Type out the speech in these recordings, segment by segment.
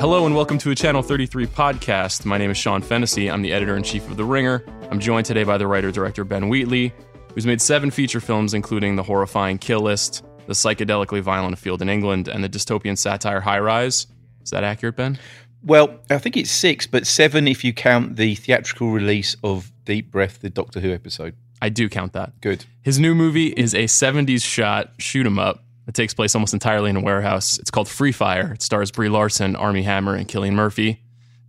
Hello and welcome to a Channel 33 podcast. My name is Sean Fennessy. I'm the editor-in-chief of The Ringer. I'm joined today by the writer-director Ben Wheatley, who's made 7 feature films including the horrifying Kill List, the psychedelically violent Field in England, and the dystopian satire High Rise. Is that accurate, Ben? Well, I think it's 6, but 7 if you count the theatrical release of Deep Breath, the Doctor Who episode. I do count that. Good. His new movie is a 70s shot, shoot 'em up. It takes place almost entirely in a warehouse. It's called Free Fire. It stars Brie Larson, Armie Hammer, and Cillian Murphy.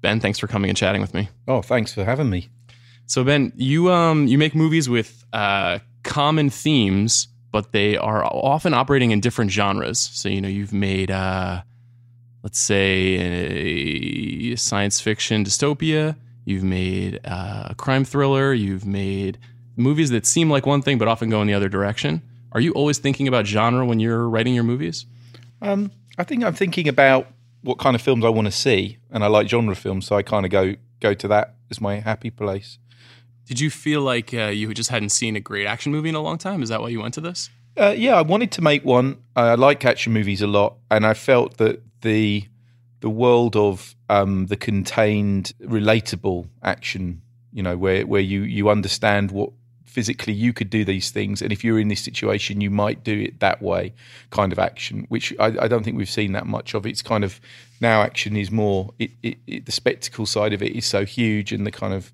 Ben, thanks for coming and chatting with me. Oh, thanks for having me. So, Ben, you make movies with common themes, but they are often operating in different genres. So, you know, you've made... let's say a science fiction dystopia, you've made a crime thriller, you've made movies that seem like one thing but often go in the other direction. Are you always thinking about genre when you're writing your movies? I think I'm thinking about what kind of films I want to see, and I like genre films, so I kind of go to that as my happy place. Did you feel like you just hadn't seen a great action movie in a long time? Is that why you went to this? Yeah, I wanted to make one. I like action movies a lot, and I felt that the world of the contained, relatable action, you know, where you understand what physically you could do these things, and if you're in this situation, you might do it that way kind of action, which I don't think we've seen that much of. It's kind of now action is more, the spectacle side of it is so huge, and the kind of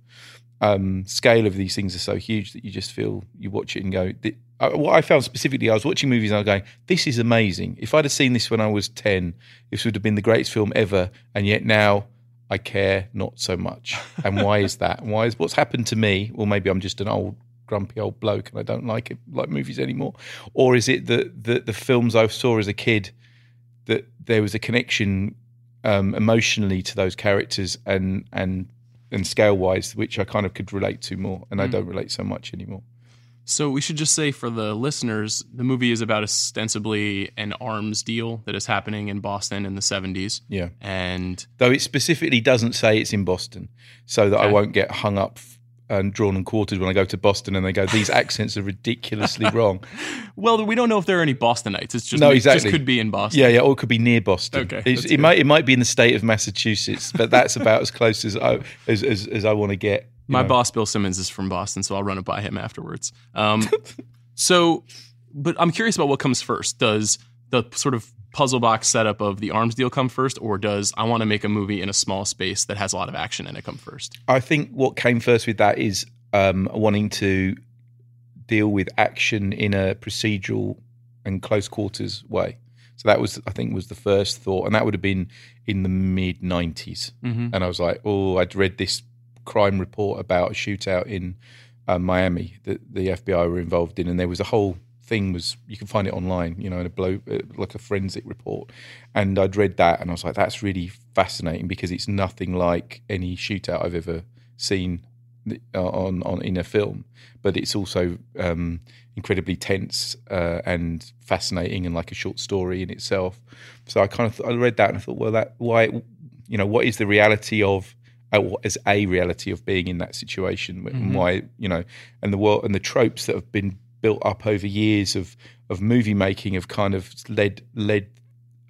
scale of these things are so huge that you just feel, you watch it and go... What I found specifically, I was watching movies and I was going, this is amazing. If I'd have seen this when I was 10, this would have been the greatest film ever, and yet now I care not so much. And why is that? Why is what's happened to me? Well, maybe I'm just an old, grumpy old bloke and I don't like movies anymore. Or is it that the films I saw as a kid, that there was a connection emotionally to those characters and scale-wise, which I kind of could relate to more, and I don't relate so much anymore. So we should just say for the listeners, the movie is about ostensibly an arms deal that is happening in Boston in the 70s. Yeah. And though it specifically doesn't say it's in Boston, so that I won't get hung up and drawn and quartered when I go to Boston and they go, these accents are ridiculously wrong. Well, we don't know if there are any Bostonites. It's just, no, exactly. It just could be in Boston. Yeah, or it could be near Boston. Okay, it might be in the state of Massachusetts, but that's about as close as I want to get. My boss, Bill Simmons, is from Boston, so I'll run it by him afterwards. But I'm curious about what comes first. Does the sort of puzzle box setup of the arms deal come first, or does I want to make a movie in a small space that has a lot of action in it come first? I think what came first with that is wanting to deal with action in a procedural and close quarters way. So that was, I think, was the first thought, and that would have been in the mid-90s. Mm-hmm. And I was like, oh, I'd read this crime report about a shootout in Miami that the FBI were involved in, and there was a whole thing, was you can find it online, you know, in like a forensic report, and I'd read that and I was like, that's really fascinating because it's nothing like any shootout I've ever seen on in a film, but it's also incredibly tense and fascinating and like a short story in itself. So I kind of I read that and I thought, well, that why, you know, what is the reality of as a reality of being in that situation, and why, you know, and the world and the tropes that have been built up over years of movie making have kind of led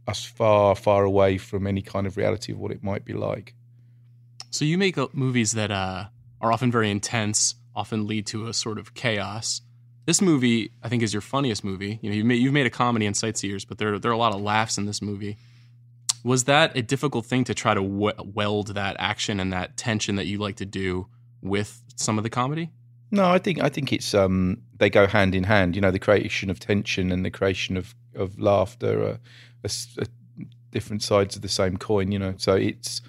us far away from any kind of reality of what it might be like. So you make movies that are often very intense, often lead to a sort of chaos. This movie, I think, is your funniest movie. You know, you've made a comedy in Sightseers, but there are a lot of laughs in this movie. Was that a difficult thing to try to weld that action and that tension that you like to do with some of the comedy? No, I think it's they go hand in hand. You know, the creation of tension and the creation of laughter are different sides of the same coin. You know, so it's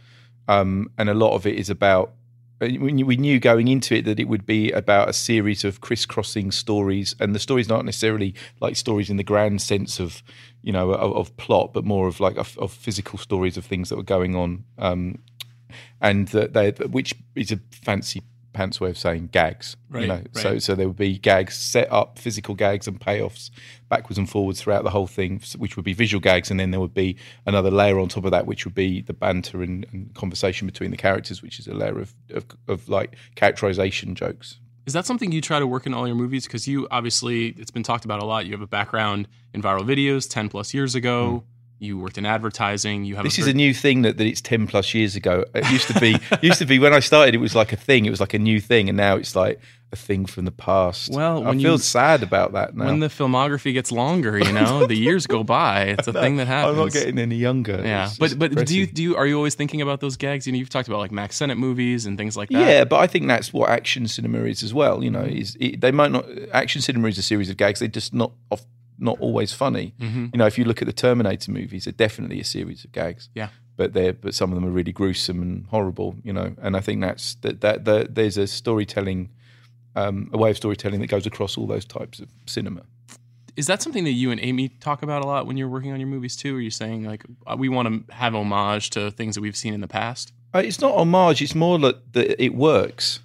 and a lot of it is about. We knew going into it that it would be about a series of crisscrossing stories, and the stories aren't necessarily like stories in the grand sense of, you know, of plot, but more of like of physical stories of things that were going on, and which is a fancy pants way of saying gags, right, you know. Right. So there would be gags set up, physical gags and payoffs backwards and forwards throughout the whole thing, which would be visual gags, and then there would be another layer on top of that, which would be the banter and conversation between the characters, which is a layer of like characterization jokes. Is that something you try to work in all your movies? Because you obviously, it's been talked about a lot. You have a background in viral videos 10 plus years ago. Mm. You worked in advertising. You have this is a new thing that it's 10 plus years ago. It used to be when I started, it was like a thing. It was like a new thing, and now it's like a thing from the past. Well, I feel sad about that now. When the filmography gets longer, you know, the years go by. It's a thing that happens. I'm not getting any younger. Yeah, but are you always thinking about those gags? You know, you've talked about like Max Sennett movies and things like that. Yeah, but I think that's what action cinema is as well. You know, action cinema is a series of gags. They're just not always funny. Mm-hmm. You know, if you look at the Terminator movies, they're definitely a series of gags. Yeah, but some of them are really gruesome and horrible. You know, and I think that there's a storytelling, a way of storytelling that goes across all those types of cinema. Is that something that you and Amy talk about a lot when you're working on your movies too? Are you saying like we want to have homage to things that we've seen in the past? It's not homage. It's more like that it works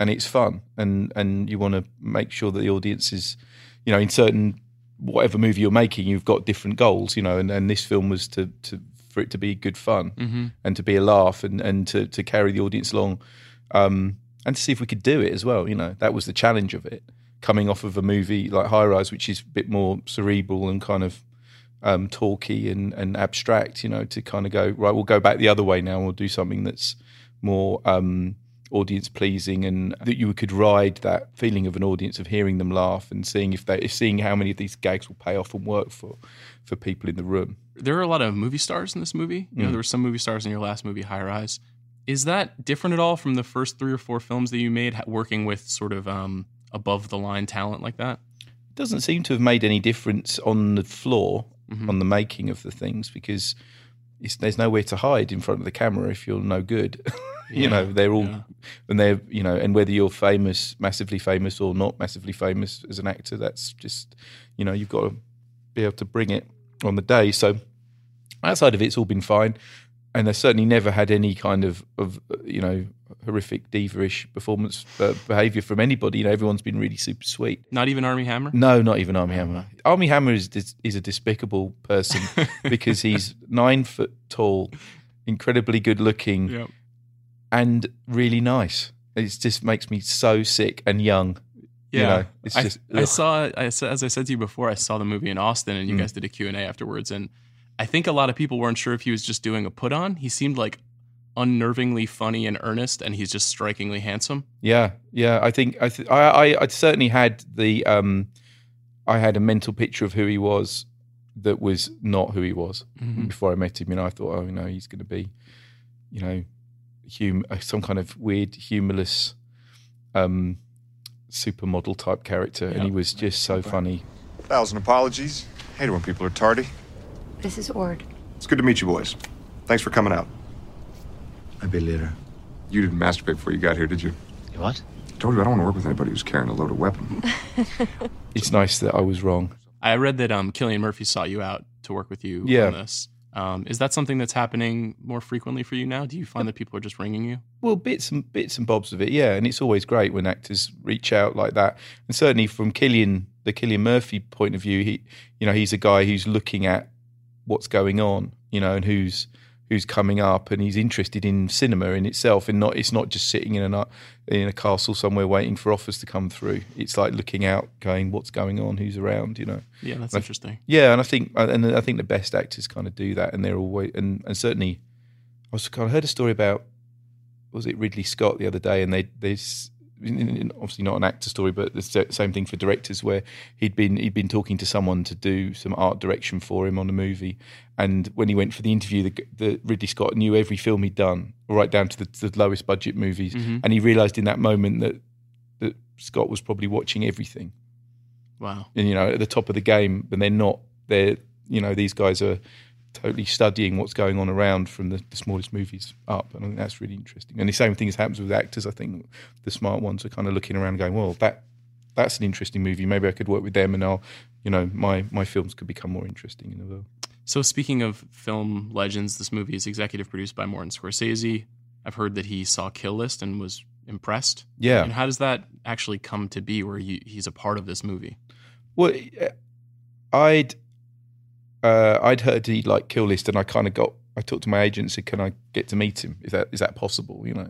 and it's fun, and you want to make sure that the audience is, you know, in certain whatever movie you're making, you've got different goals, you know, and this film was for it to be good fun, mm-hmm, and to be a laugh and to carry the audience along, and to see if we could do it as well, you know. That was the challenge of it, coming off of a movie like High Rise, which is a bit more cerebral and kind of talky and abstract, you know, to kind of go, right, we'll go back the other way now and we'll do something that's more audience pleasing, and that you could ride that feeling of an audience, of hearing them laugh and seeing seeing how many of these gags will pay off and work for people in the room. There are a lot of movie stars in this movie. You know, there were some movie stars in your last movie, High Rise. Is that different at all from the first 3 or 4 films that you made, working with sort of above the line talent like that? It doesn't seem to have made any difference on the floor, mm-hmm, on the making of the things, because there's nowhere to hide in front of the camera if you're no good. You know, they're all, and they're, you know, and whether you're famous, massively famous, or not massively famous as an actor, that's just, you know, you've got to be able to bring it on the day. So outside of it, it's all been fine. And I certainly never had any kind of you know, horrific diva-ish performance behaviour from anybody. You know, everyone's been really super sweet. Not even Armie Hammer? No, not even Armie Hammer. Armie Hammer is a despicable person because he's 9 foot tall, incredibly good looking, and really nice. It just makes me so sick and young. Yeah, you know, it's just. As I said to you before, I saw the movie in Austin, and you guys did a Q&A afterwards, and I think a lot of people weren't sure if he was just doing a put-on. He seemed like unnervingly funny and earnest, and he's just strikingly handsome. Yeah, yeah. I think I certainly had I had a mental picture of who he was that was not who he was, mm-hmm, before I met him. You know, I thought, oh, you know, he's going to be, you know, some kind of weird, humorless, supermodel type character, and he was just so funny. 1,000 apologies. I hate it when people are tardy. This is Ord. It's good to meet you, boys. Thanks for coming out. I'll be later. You didn't masturbate before you got here, did you? You what? I told you I don't want to work with anybody who's carrying a loaded weapon. It's nice that I was wrong. I read that Cillian Murphy sought you out to work with you on this. Is that something that's happening more frequently for you now? Do you find that people are just ringing you? Well, bits and bobs of it, yeah. And it's always great when actors reach out like that. And certainly from the Cillian Murphy point of view, he, you know, he's a guy who's looking at what's going on, you know, and who's coming up, and he's interested in cinema in itself, and it's not just sitting in a castle somewhere waiting for offers to come through. It's like looking out, going, what's going on, who's around, you know. Yeah, that's interesting. Yeah, and I think the best actors kind of do that, and they're always and certainly I heard a story about, was it Ridley Scott the other day, and they obviously not an actor story, but the same thing for directors, where he'd been talking to someone to do some art direction for him on a movie, and when he went for the interview, the Ridley Scott knew every film he'd done, right down to the lowest budget movies, mm-hmm, and he realised in that moment that Scott was probably watching everything. Wow! And you know, at the top of the game, and they're not. They're, you know, these guys are totally studying what's going on around from the smallest movies up, and I think that's really interesting. And the same thing happens with actors. I think the smart ones are kind of looking around and going, well, that's an interesting movie, maybe I could work with them, and I'll, you know, my films could become more interesting in the world. So speaking of film legends, this movie is executive produced by Martin Scorsese. I've heard that he saw Kill List and was impressed. Yeah. And how does that actually come to be where he's a part of this movie? Well, I'd heard he liked Kill List, and I kind of got I talked to my agent and said, can I get to meet him? Is that possible? You know,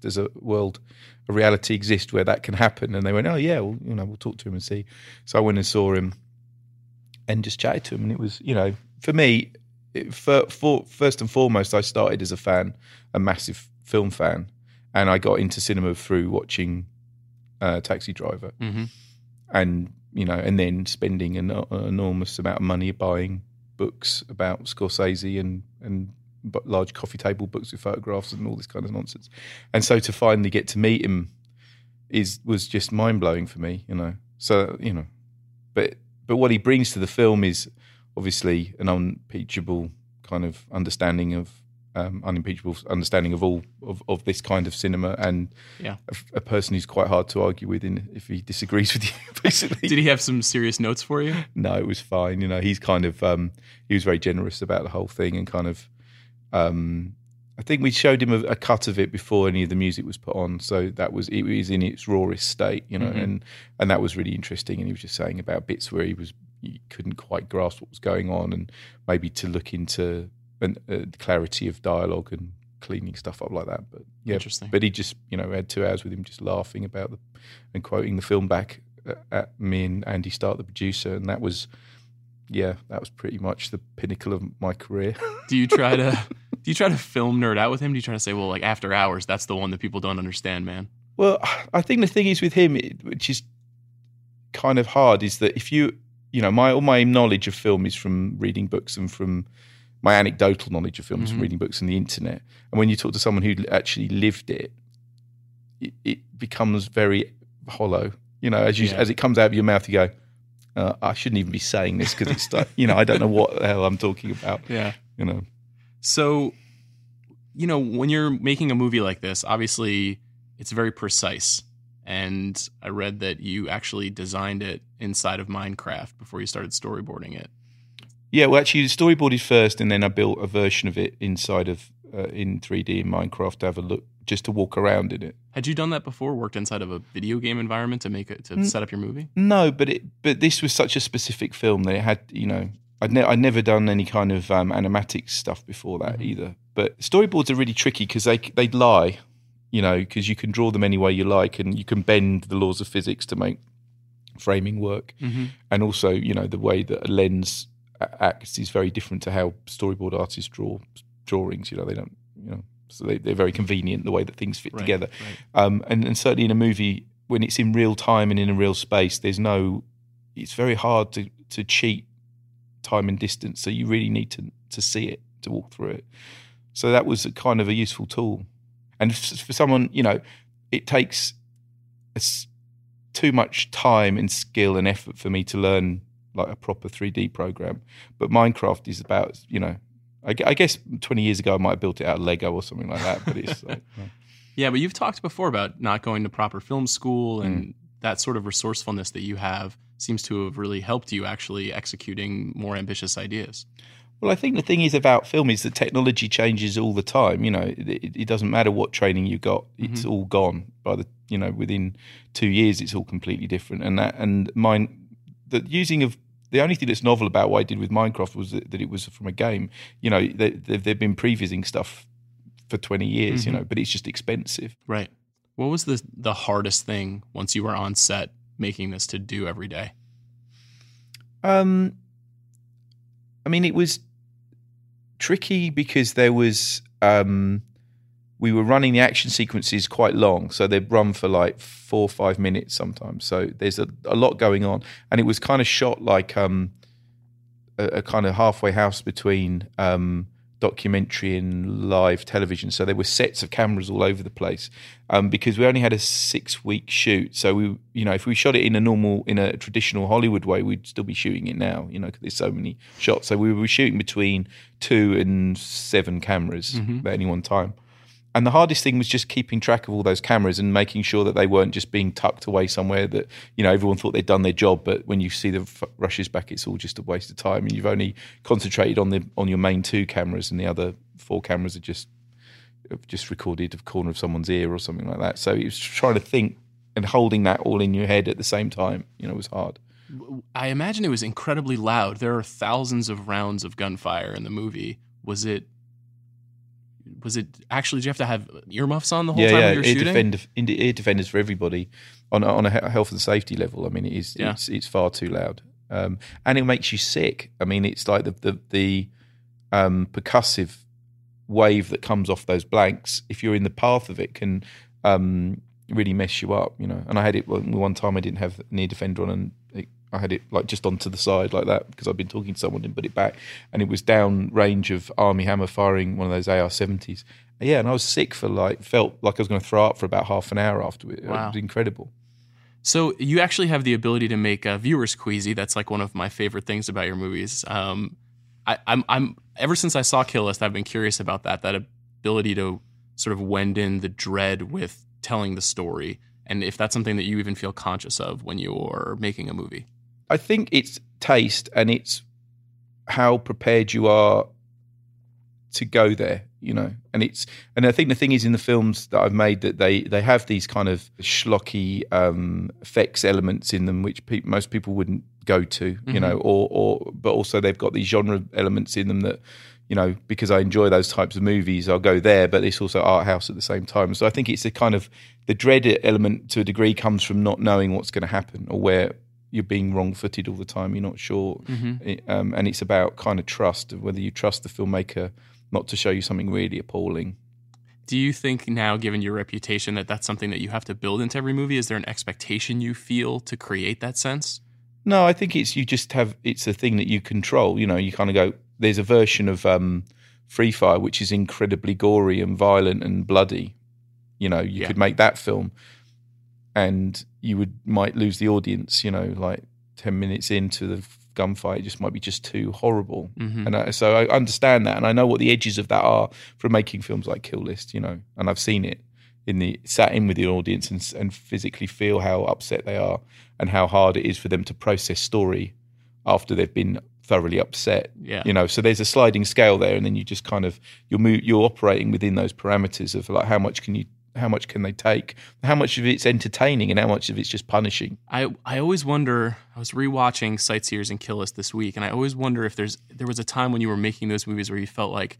does a world, a reality exist where that can happen? And they went, oh yeah, well, you know, we'll talk to him and see. So I went and saw him and just chatted to him. And it was, you know, for me, first and foremost, I started as a fan, a massive film fan. And I got into cinema through watching Taxi Driver. Mm-hmm. And, you know, and then spending an enormous amount of money buying books about Scorsese and large coffee table books with photographs and all this kind of nonsense. And so to finally get to meet him was just mind-blowing for me, you know. So, you know, but what he brings to the film is obviously an unimpeachable kind of understanding of all of this kind of cinema, and yeah, a person who's quite hard to argue with if he disagrees with you, basically. Did he have some serious notes for you? No, it was fine. You know, he's kind of he was very generous about the whole thing, and kind of I think we showed him a cut of it before any of the music was put on, so that was, it was in its rawest state, you know. Mm-hmm. and that was really interesting, and he was just saying about bits where he couldn't quite grasp what was going on, and maybe to look into clarity of dialogue and cleaning stuff up like that. But yeah, interesting. But he just, you know, had 2 hours with him just laughing about and quoting the film back at me and Andy Stark, the producer, and that was, yeah, that was pretty much the pinnacle of my career. Do you try to film nerd out with him? Do you try to say, well, like After Hours, that's the one that people don't understand, man? Well, I think the thing is with him, which is kind of hard, is that if you know, all my knowledge of film is from reading books and from my anecdotal knowledge of films, mm-hmm, from reading books and the internet. And when you talk to someone who actually lived it, it becomes very hollow. You know, as it comes out of your mouth, you go, I shouldn't even be saying this because it's, you know, I don't know what the hell I'm talking about. Yeah. You know. So, you know, when you're making a movie like this, obviously it's very precise. And I read that you actually designed it inside of Minecraft before you started storyboarding it. Yeah, well, actually, storyboarded first, and then I built a version of it inside of in 3D in Minecraft to have a look, just to walk around in it. Had you done that before? Worked inside of a video game environment to make it to set up your movie? No, but this was such a specific film that it had. You know, I'd never done any kind of animatic stuff before that, mm-hmm, either. But storyboards are really tricky because they lie, you know, because you can draw them any way you like, and you can bend the laws of physics to make framing work, mm-hmm, and also, you know, the way that a lens acts is very different to how storyboard artists draw drawings. You know, they don't, you know, so they're very convenient the way that things fit together. Right. And certainly in a movie, when it's in real time and in a real space, it's very hard to cheat time and distance. So you really need to see it, to walk through it. So that was a kind of a useful tool. And for someone, you know, it takes too much time and skill and effort for me to learn like a proper 3D program. But Minecraft is about, you know, I guess 20 years ago I might have built it out of Lego or something like that. But it's like, yeah. Yeah, but you've talked before about not going to proper film school, and that sort of resourcefulness that you have seems to have really helped you actually executing more ambitious ideas. Well, I think the thing is about film is that technology changes all the time. You know, it doesn't matter what training you got; it's all gone by the, you know, within 2 years. It's all completely different, the using of the only thing that's novel about what I did with Minecraft was that it was from a game. You know, they've been prevising stuff for 20 years, mm-hmm, you know, but it's just expensive. Right. What was the hardest thing once you were on set making this to do every day? I mean, it was tricky because there was, we were running the action sequences quite long, so they'd run for like 4 or 5 minutes sometimes. So there's a lot going on, and it was kind of shot like a kind of halfway house between documentary and live television. So there were sets of cameras all over the place because we only had a 6-week shoot. So we, you know, if we shot it in a traditional Hollywood way, we'd still be shooting it now, you know, because there's so many shots. So we were shooting between 2 and 7 cameras, mm-hmm, at any one time. And the hardest thing was just keeping track of all those cameras and making sure that they weren't just being tucked away somewhere that, you know, everyone thought they'd done their job, but when you see the rushes back, it's all just a waste of time, and you've only concentrated on your main 2 cameras, and the other 4 cameras are just recorded the corner of someone's ear or something like that. So it was trying to think and holding that all in your head at the same time, you know, was hard. I imagine it was incredibly loud. There are thousands of rounds of gunfire in the movie. Was it was it actually, did you have to have earmuffs on the whole time when you were shooting? Ear defenders for everybody on a health and safety level. I mean, it is, it's far too loud. And it makes you sick. I mean, it's like the percussive wave that comes off those blanks, if you're in the path of it, can really mess you up, you know. And I had it one time, I didn't have an ear defender on, and I had it like just onto the side like that because I'd been talking to someone and put it back, and it was down range of Armie Hammer firing one of those AR-70s. Yeah, and I was sick for felt like I was going to throw up for about half an hour afterwards. Wow. It was incredible. So you actually have the ability to make viewers queasy. That's like one of my favorite things about your movies. I'm ever since I saw Kill List, I've been curious about that ability to sort of wend in the dread with telling the story, and if that's something that you even feel conscious of when you're making a movie. I think it's taste and it's how prepared you are to go there, you know. And I think the thing is, in the films that I've made, that they have these kind of schlocky effects elements in them, which most people wouldn't go to, mm-hmm. you know, but also they've got these genre elements in them that, you know, because I enjoy those types of movies, I'll go there, but it's also art house at the same time. So I think it's a kind of, the dread element to a degree comes from not knowing what's going to happen, or where you're being wrong-footed all the time, you're not sure. Mm-hmm. And it's about kind of trust, whether you trust the filmmaker not to show you something really appalling. Do you think now, given your reputation, that that's something that you have to build into every movie? Is there an expectation you feel to create that sense? No, I think it's a thing that you control. You know, you kind of go, there's a version of Free Fire, which is incredibly gory and violent and bloody. You know, you could make that film and you might lose the audience, you know, like 10 minutes into the gunfight, it just might be just too horrible. Mm-hmm. And so I understand that, and I know what the edges of that are from making films like Kill List, you know, and I've seen it sat in with the audience and physically feel how upset they are and how hard it is for them to process story after they've been thoroughly upset. Yeah. You know, so there's a sliding scale there, and then you just kind of, you're operating within those parameters of like, how much can they take? How much of it's entertaining and how much of it's just punishing? I always wonder, I was rewatching Sightseers and Kill List this week, and I always wonder if there was a time when you were making those movies where you felt like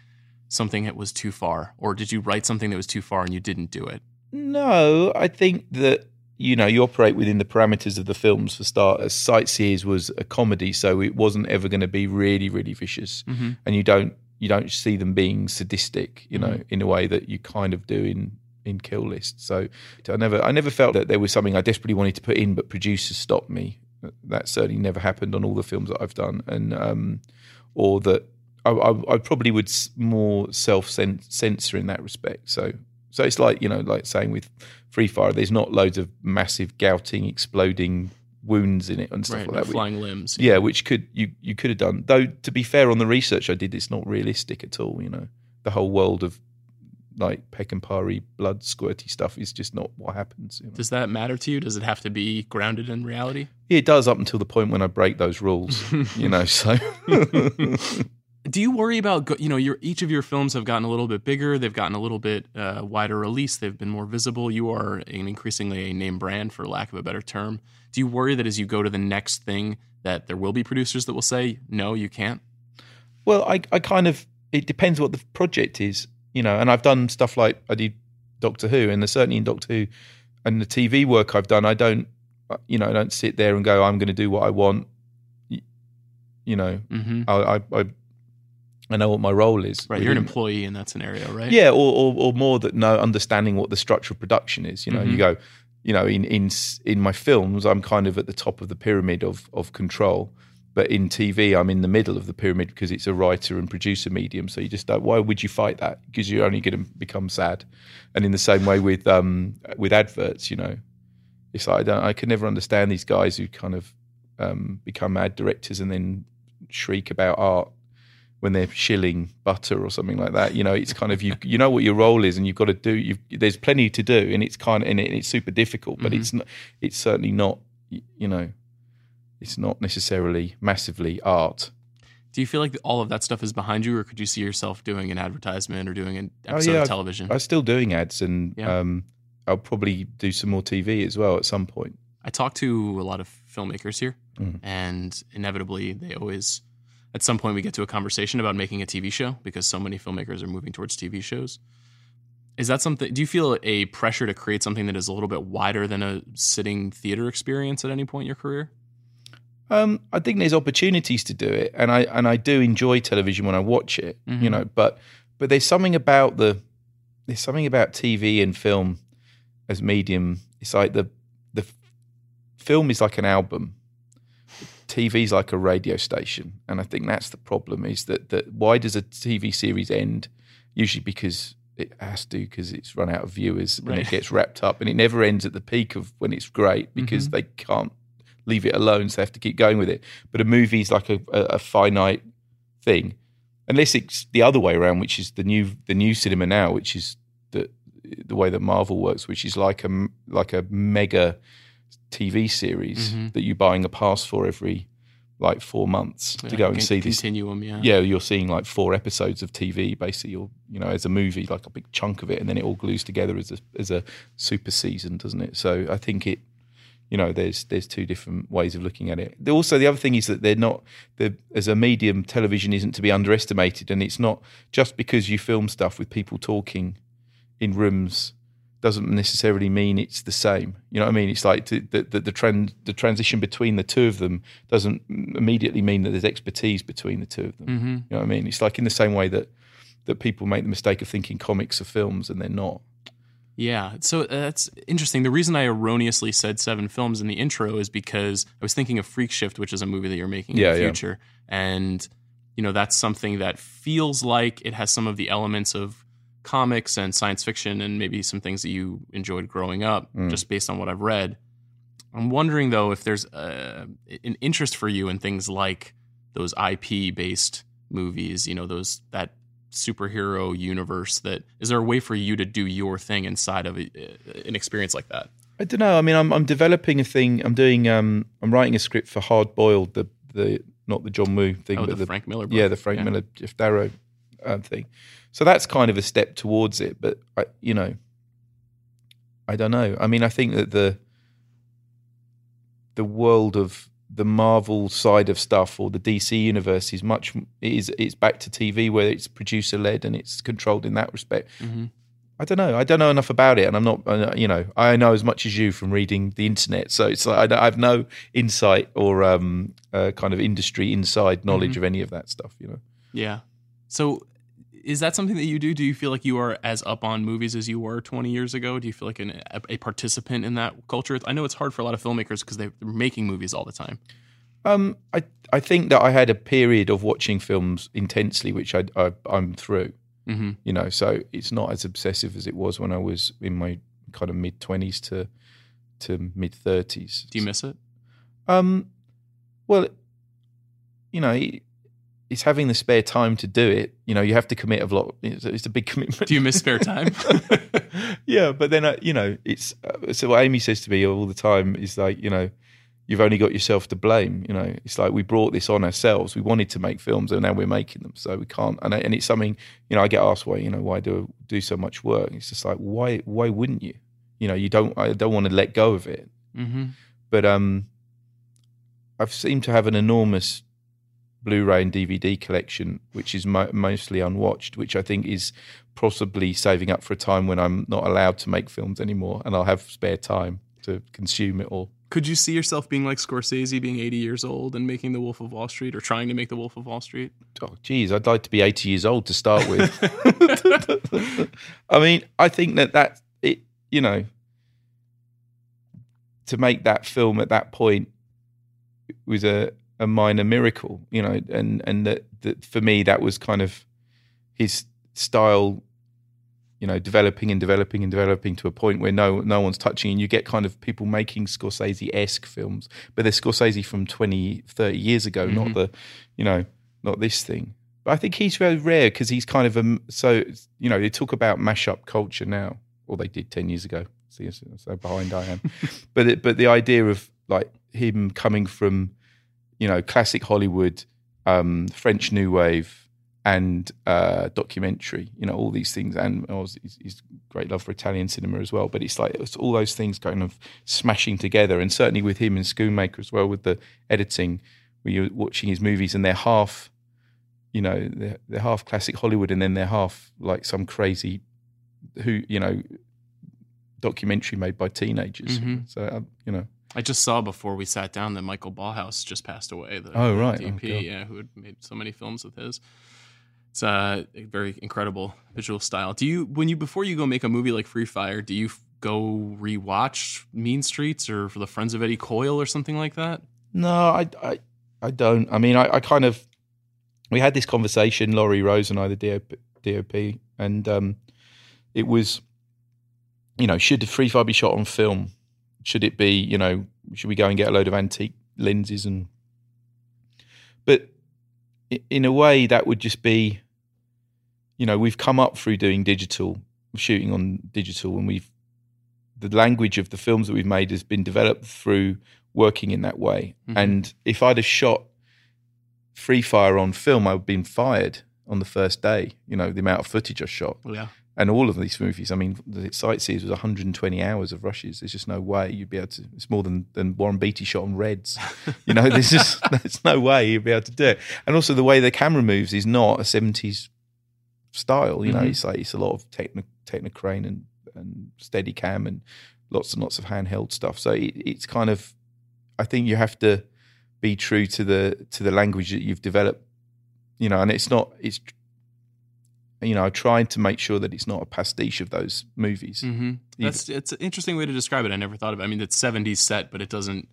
something that was too far, or did you write something that was too far and you didn't do it? No, I think that, you know, you operate within the parameters of the films for starters. Sightseers was a comedy, so it wasn't ever going to be really, really vicious. Mm-hmm. And you don't see them being sadistic, you know, in a way that you kind of do in Kill List. So I never felt that there was something I desperately wanted to put in, but producers stopped me. That certainly never happened on all the films that I've done. And or that I probably would more self-censor in that respect. So it's like, you know, like saying with Free Fire, there's not loads of massive gouting, exploding wounds in it and stuff like that. Flying limbs. Yeah, which you could have done. Though, to be fair, on the research I did, it's not realistic at all, you know. The whole world of like peckinpah-y, blood squirty stuff is just not what happens. You know? Does that matter to you? Does it have to be grounded in reality? It does, up until the point when I break those rules, you know, so... Do you worry about, you know, each of your films have gotten a little bit bigger, they've gotten a little bit wider release, they've been more visible, you are an increasingly a name brand, for lack of a better term. Do you worry that as you go to the next thing that there will be producers that will say, no, you can't? Well, I kind of, it depends what the project is, you know, and I've done stuff like, I did Doctor Who, and certainly in Doctor Who and the TV work I've done, I don't sit there and go, I'm going to do what I want, you know, mm-hmm. I know what my role is. Right, you're an employee in that scenario, right? Yeah, or more that no understanding what the structure of production is. You know, mm-hmm. you go, you know, in my films, I'm kind of at the top of the pyramid of control, but in TV, I'm in the middle of the pyramid because it's a writer and producer medium. So you just don't. Why would you fight that? Because you're only going to become sad. And in the same way with adverts, you know, it's like I could never understand these guys who kind of become ad directors and then shriek about art when they're shilling butter or something like that. You know, it's kind of, you know what your role is, and you've got to do, there's plenty to do, and it's kind of, and it's super difficult, but mm-hmm. It's certainly not, you know, it's not necessarily massively art. Do you feel like all of that stuff is behind you, or could you see yourself doing an advertisement or doing an episode of television? I'm still doing ads, and I'll probably do some more TV as well at some point. I talk to a lot of filmmakers here, mm-hmm. and inevitably they always... at some point we get to a conversation about making a TV show, because so many filmmakers are moving towards TV shows. Is that something, do you feel a pressure to create something that is a little bit wider than a sitting theater experience at any point in your career? I think there's opportunities to do it, and I do enjoy television when I watch it, mm-hmm. you know, but there's something about TV and film as medium. It's like the film is like an album. TV's like a radio station, and I think that's the problem, is that why does a TV series end? Usually because it has to, because it's run out of viewers, right. And it gets wrapped up, and it never ends at the peak of when it's great, because mm-hmm. they can't leave it alone, so they have to keep going with it. But a movie is like a finite thing, unless it's the other way around, which is the new cinema now, which is the way that Marvel works, which is like a mega TV series mm-hmm. that you're buying a pass for every like 4 months to go and see this continuum. Yeah, yeah, you're seeing like 4 episodes of TV basically, or you know, as a movie, like a big chunk of it, and then it all glues together as a super season, doesn't it? So I think it, you know, there's 2 different ways of looking at it. Also, the other thing is that as a medium, television isn't to be underestimated, and it's not just because you film stuff with people talking in rooms doesn't necessarily mean it's the same. You know what I mean? It's like the transition between the two of them doesn't immediately mean that there's expertise between the two of them. Mm-hmm. You know what I mean? It's like in the same way that people make the mistake of thinking comics are films and they're not. Yeah, so that's interesting. The reason I erroneously said 7 films in the intro is because I was thinking of Freak Shift, which is a movie that you're making in the future. Yeah. And, you know, that's something that feels like it has some of the elements of comics and science fiction and maybe some things that you enjoyed growing up, just based on what I've read. I'm wondering, though, if there's an interest for you in things like those IP-based movies, you know, that superhero universe. That is there a way for you to do your thing inside of an experience like that? I don't know. I mean, I'm developing a thing. I'm doing. I'm writing a script for Hard Boiled, the not the John Woo thing, but the Frank Miller book. Yeah, the Frank Miller, Jeff Darrow thing. So that's kind of a step towards it. But I don't know. I mean, I think that the world of the Marvel side of stuff, or the DC universe, is much. It's back to TV, where it's producer led and it's controlled in that respect. Mm-hmm. I don't know. I don't know enough about it, and I'm not. You know, I know as much as you from reading the internet. So it's like I have no insight or kind of industry inside knowledge mm-hmm. of any of that stuff. You know. Yeah. So is that something that you do? Do you feel like you are as up on movies as you were 20 years ago? Do you feel like a participant in that culture? I know it's hard for a lot of filmmakers because they're making movies all the time. I think that I had a period of watching films intensely, which I'm through. Mm-hmm. You know, so it's not as obsessive as it was when I was in my kind of mid-20s to mid-30s. Do you miss it? Well, you know... It's having the spare time to do it. You know, you have to commit a lot. It's a big commitment. Do you miss spare time? Yeah, but then, it's... so what Amy says to me all the time is like, you know, you've only got yourself to blame. You know, it's like we brought this on ourselves. We wanted to make films and now we're making them. So we can't... And it's something, you know, I get asked, why do I do so much work? It's just like, why wouldn't you? You know, I don't want to let go of it. Mm-hmm. But I've seemed to have an enormous... Blu-ray and DVD collection, which is mostly unwatched, which I think is possibly saving up for a time when I'm not allowed to make films anymore and I'll have spare time to consume it all. Could you see yourself being like Scorsese, being 80 years old and making The Wolf of Wall Street, or trying to make The Wolf of Wall Street? Oh, geez, I'd like to be 80 years old to start with. I mean, I think that it, you know, to make that film at that point was a minor miracle, you know, and that for me that was kind of his style, you know, developing to a point where no one's touching, and you get kind of people making Scorsese-esque films, but they're Scorsese from 20, 30 years ago, mm-hmm. not this thing. But I think he's very rare because he's kind of they talk about mashup culture now, or they did 10 years ago. See, so behind I am. But the idea of like him coming from, you know, classic Hollywood, French New Wave, and documentary, you know, all these things, and his great love for Italian cinema as well. But it's like it's all those things kind of smashing together, and certainly with him and Schoonmaker as well, with the editing, where you're watching his movies and they're half you know, they're half classic Hollywood and then they're half like some crazy, documentary made by teenagers. Mm-hmm. So, you know. I just saw before we sat down that Michael Ballhaus just passed away. DP, who had made so many films with his. It's a very incredible visual style. Do you, before you go make a movie like Free Fire, do you go rewatch Mean Streets or For the Friends of Eddie Coyle or something like that? No, I don't. I mean, I kind of, we had this conversation, Laurie Rose and I, the DOP, and it was, should Free Fire be shot on film? Should it be, should we go and get a load of antique lenses? But in a way, that would just be, we've come up through doing digital, shooting on digital, and the language of the films that we've made has been developed through working in that way. Mm-hmm. And if I'd have shot Free Fire on film, I would have been fired on the first day, the amount of footage I shot. Yeah. And all of these movies, I mean, the Sightseers was 120 hours of rushes. There's just no way you'd be able to, it's more than Warren Beatty shot on Reds. There's no way you'd be able to do it. And also the way the camera moves is not a 70s style, mm-hmm. It's like, it's a lot of technocrane and Steadicam and lots of handheld stuff. So it's kind of, I think you have to be true to the language that you've developed, and it's I tried to make sure that it's not a pastiche of those movies. Mm-hmm. It's an interesting way to describe it. I never thought of it. I mean, it's 70s set, but it doesn't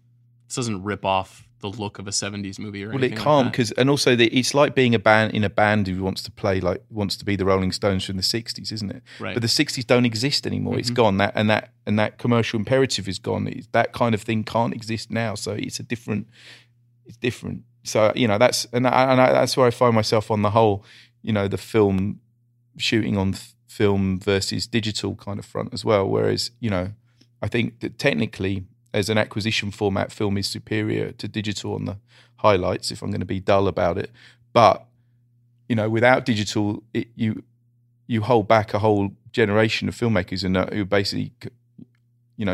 rip off the look of a 70s movie or anything. Well, it can't, because like, and also it's like being a band who wants to be the Rolling Stones from the 60s, isn't it? Right. But the 60s don't exist anymore. Mm-hmm. It's gone. That commercial imperative is gone. That kind of thing can't exist now. So it's different. So that's that's where I find myself on the whole, the film. Shooting on film versus digital kind of front as well. Whereas, I think that technically as an acquisition format, film is superior to digital on the highlights, if I'm going to be dull about it. But, without digital, you hold back a whole generation of filmmakers and who basically,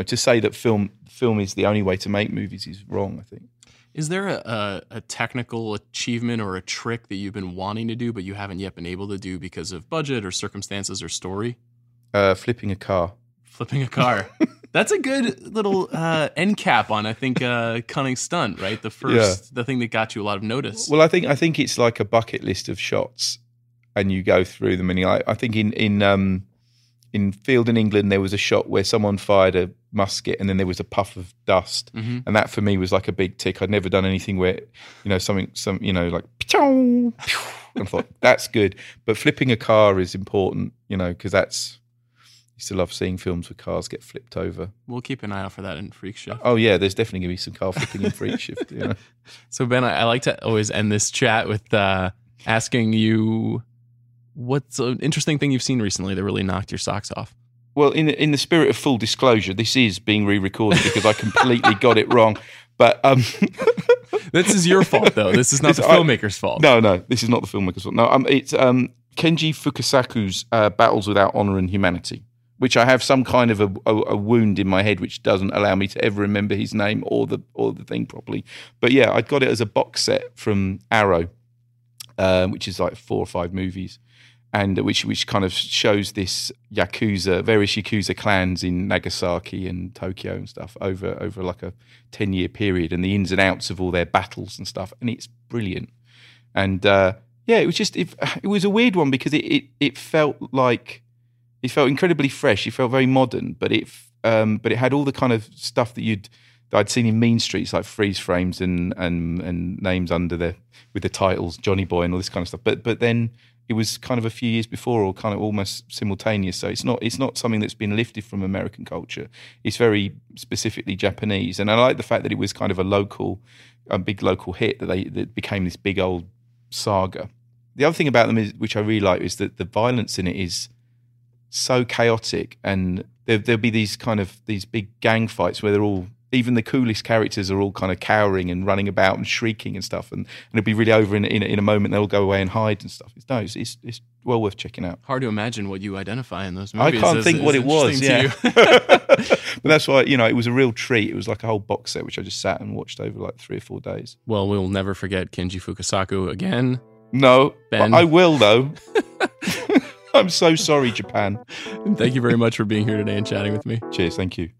to say that film is the only way to make movies is wrong, I think. Is there a technical achievement or a trick that you've been wanting to do but you haven't yet been able to do because of budget or circumstances or story? Flipping a car. That's a good little end cap on, I think, cunning stunt, right? The thing that got you a lot of notice. Well, I think it's like a bucket list of shots, and you go through them. And I think in Field in England, there was a shot where someone fired a musket and then there was a puff of dust. Mm-hmm. And that for me was like a big tick. I'd never done anything where, like, and I thought, that's good. But flipping a car is important, because I used to love seeing films where cars get flipped over. We'll keep an eye out for that in Freak Shift. Oh, yeah, there's definitely going to be some car flipping in Freak Shift. So, Ben, I like to always end this chat with asking you, what's an interesting thing you've seen recently that really knocked your socks off? Well, in the spirit of full disclosure, this is being re-recorded because I completely got it wrong. But this is your fault, though. This is not the filmmaker's fault. No, this is not the filmmaker's fault. No, it's Kenji Fukasaku's Battles Without Honor and Humanity, which I have some kind of a wound in my head which doesn't allow me to ever remember his name or the thing properly. But yeah, I got it as a box set from Arrow, which is like 4 or 5 movies. And which kind of shows this various Yakuza clans in Nagasaki and Tokyo and stuff over like a 10-year period, and the ins and outs of all their battles and stuff. And it's brilliant. And it was just, it was a weird one because it felt like, it felt incredibly fresh. It felt very modern, but it had all the kind of stuff that I'd seen in Mean Streets, like freeze frames and names with the titles Johnny Boy and all this kind of stuff. But then it was kind of a few years before, or kind of almost simultaneous. So it's not something that's been lifted from American culture. It's very specifically Japanese, and I like the fact that it was kind of a big local hit that became this big old saga. The other thing about them which I really like is that the violence in it is so chaotic, and there'll be these big gang fights where they're all. Even the coolest characters are all kind of cowering and running about and shrieking and stuff, and it'll be really over in a moment. They'll go away and hide and stuff. It's well worth checking out. Hard to imagine what you identify in those movies. I can't think what it was. Yeah, but that's why it was a real treat. It was like a whole box set which I just sat and watched over like 3 or 4 days. Well, we'll never forget Kenji Fukasaku again. No, Ben. But I will, though. I'm so sorry, Japan. Thank you very much for being here today and chatting with me. Cheers. Thank you.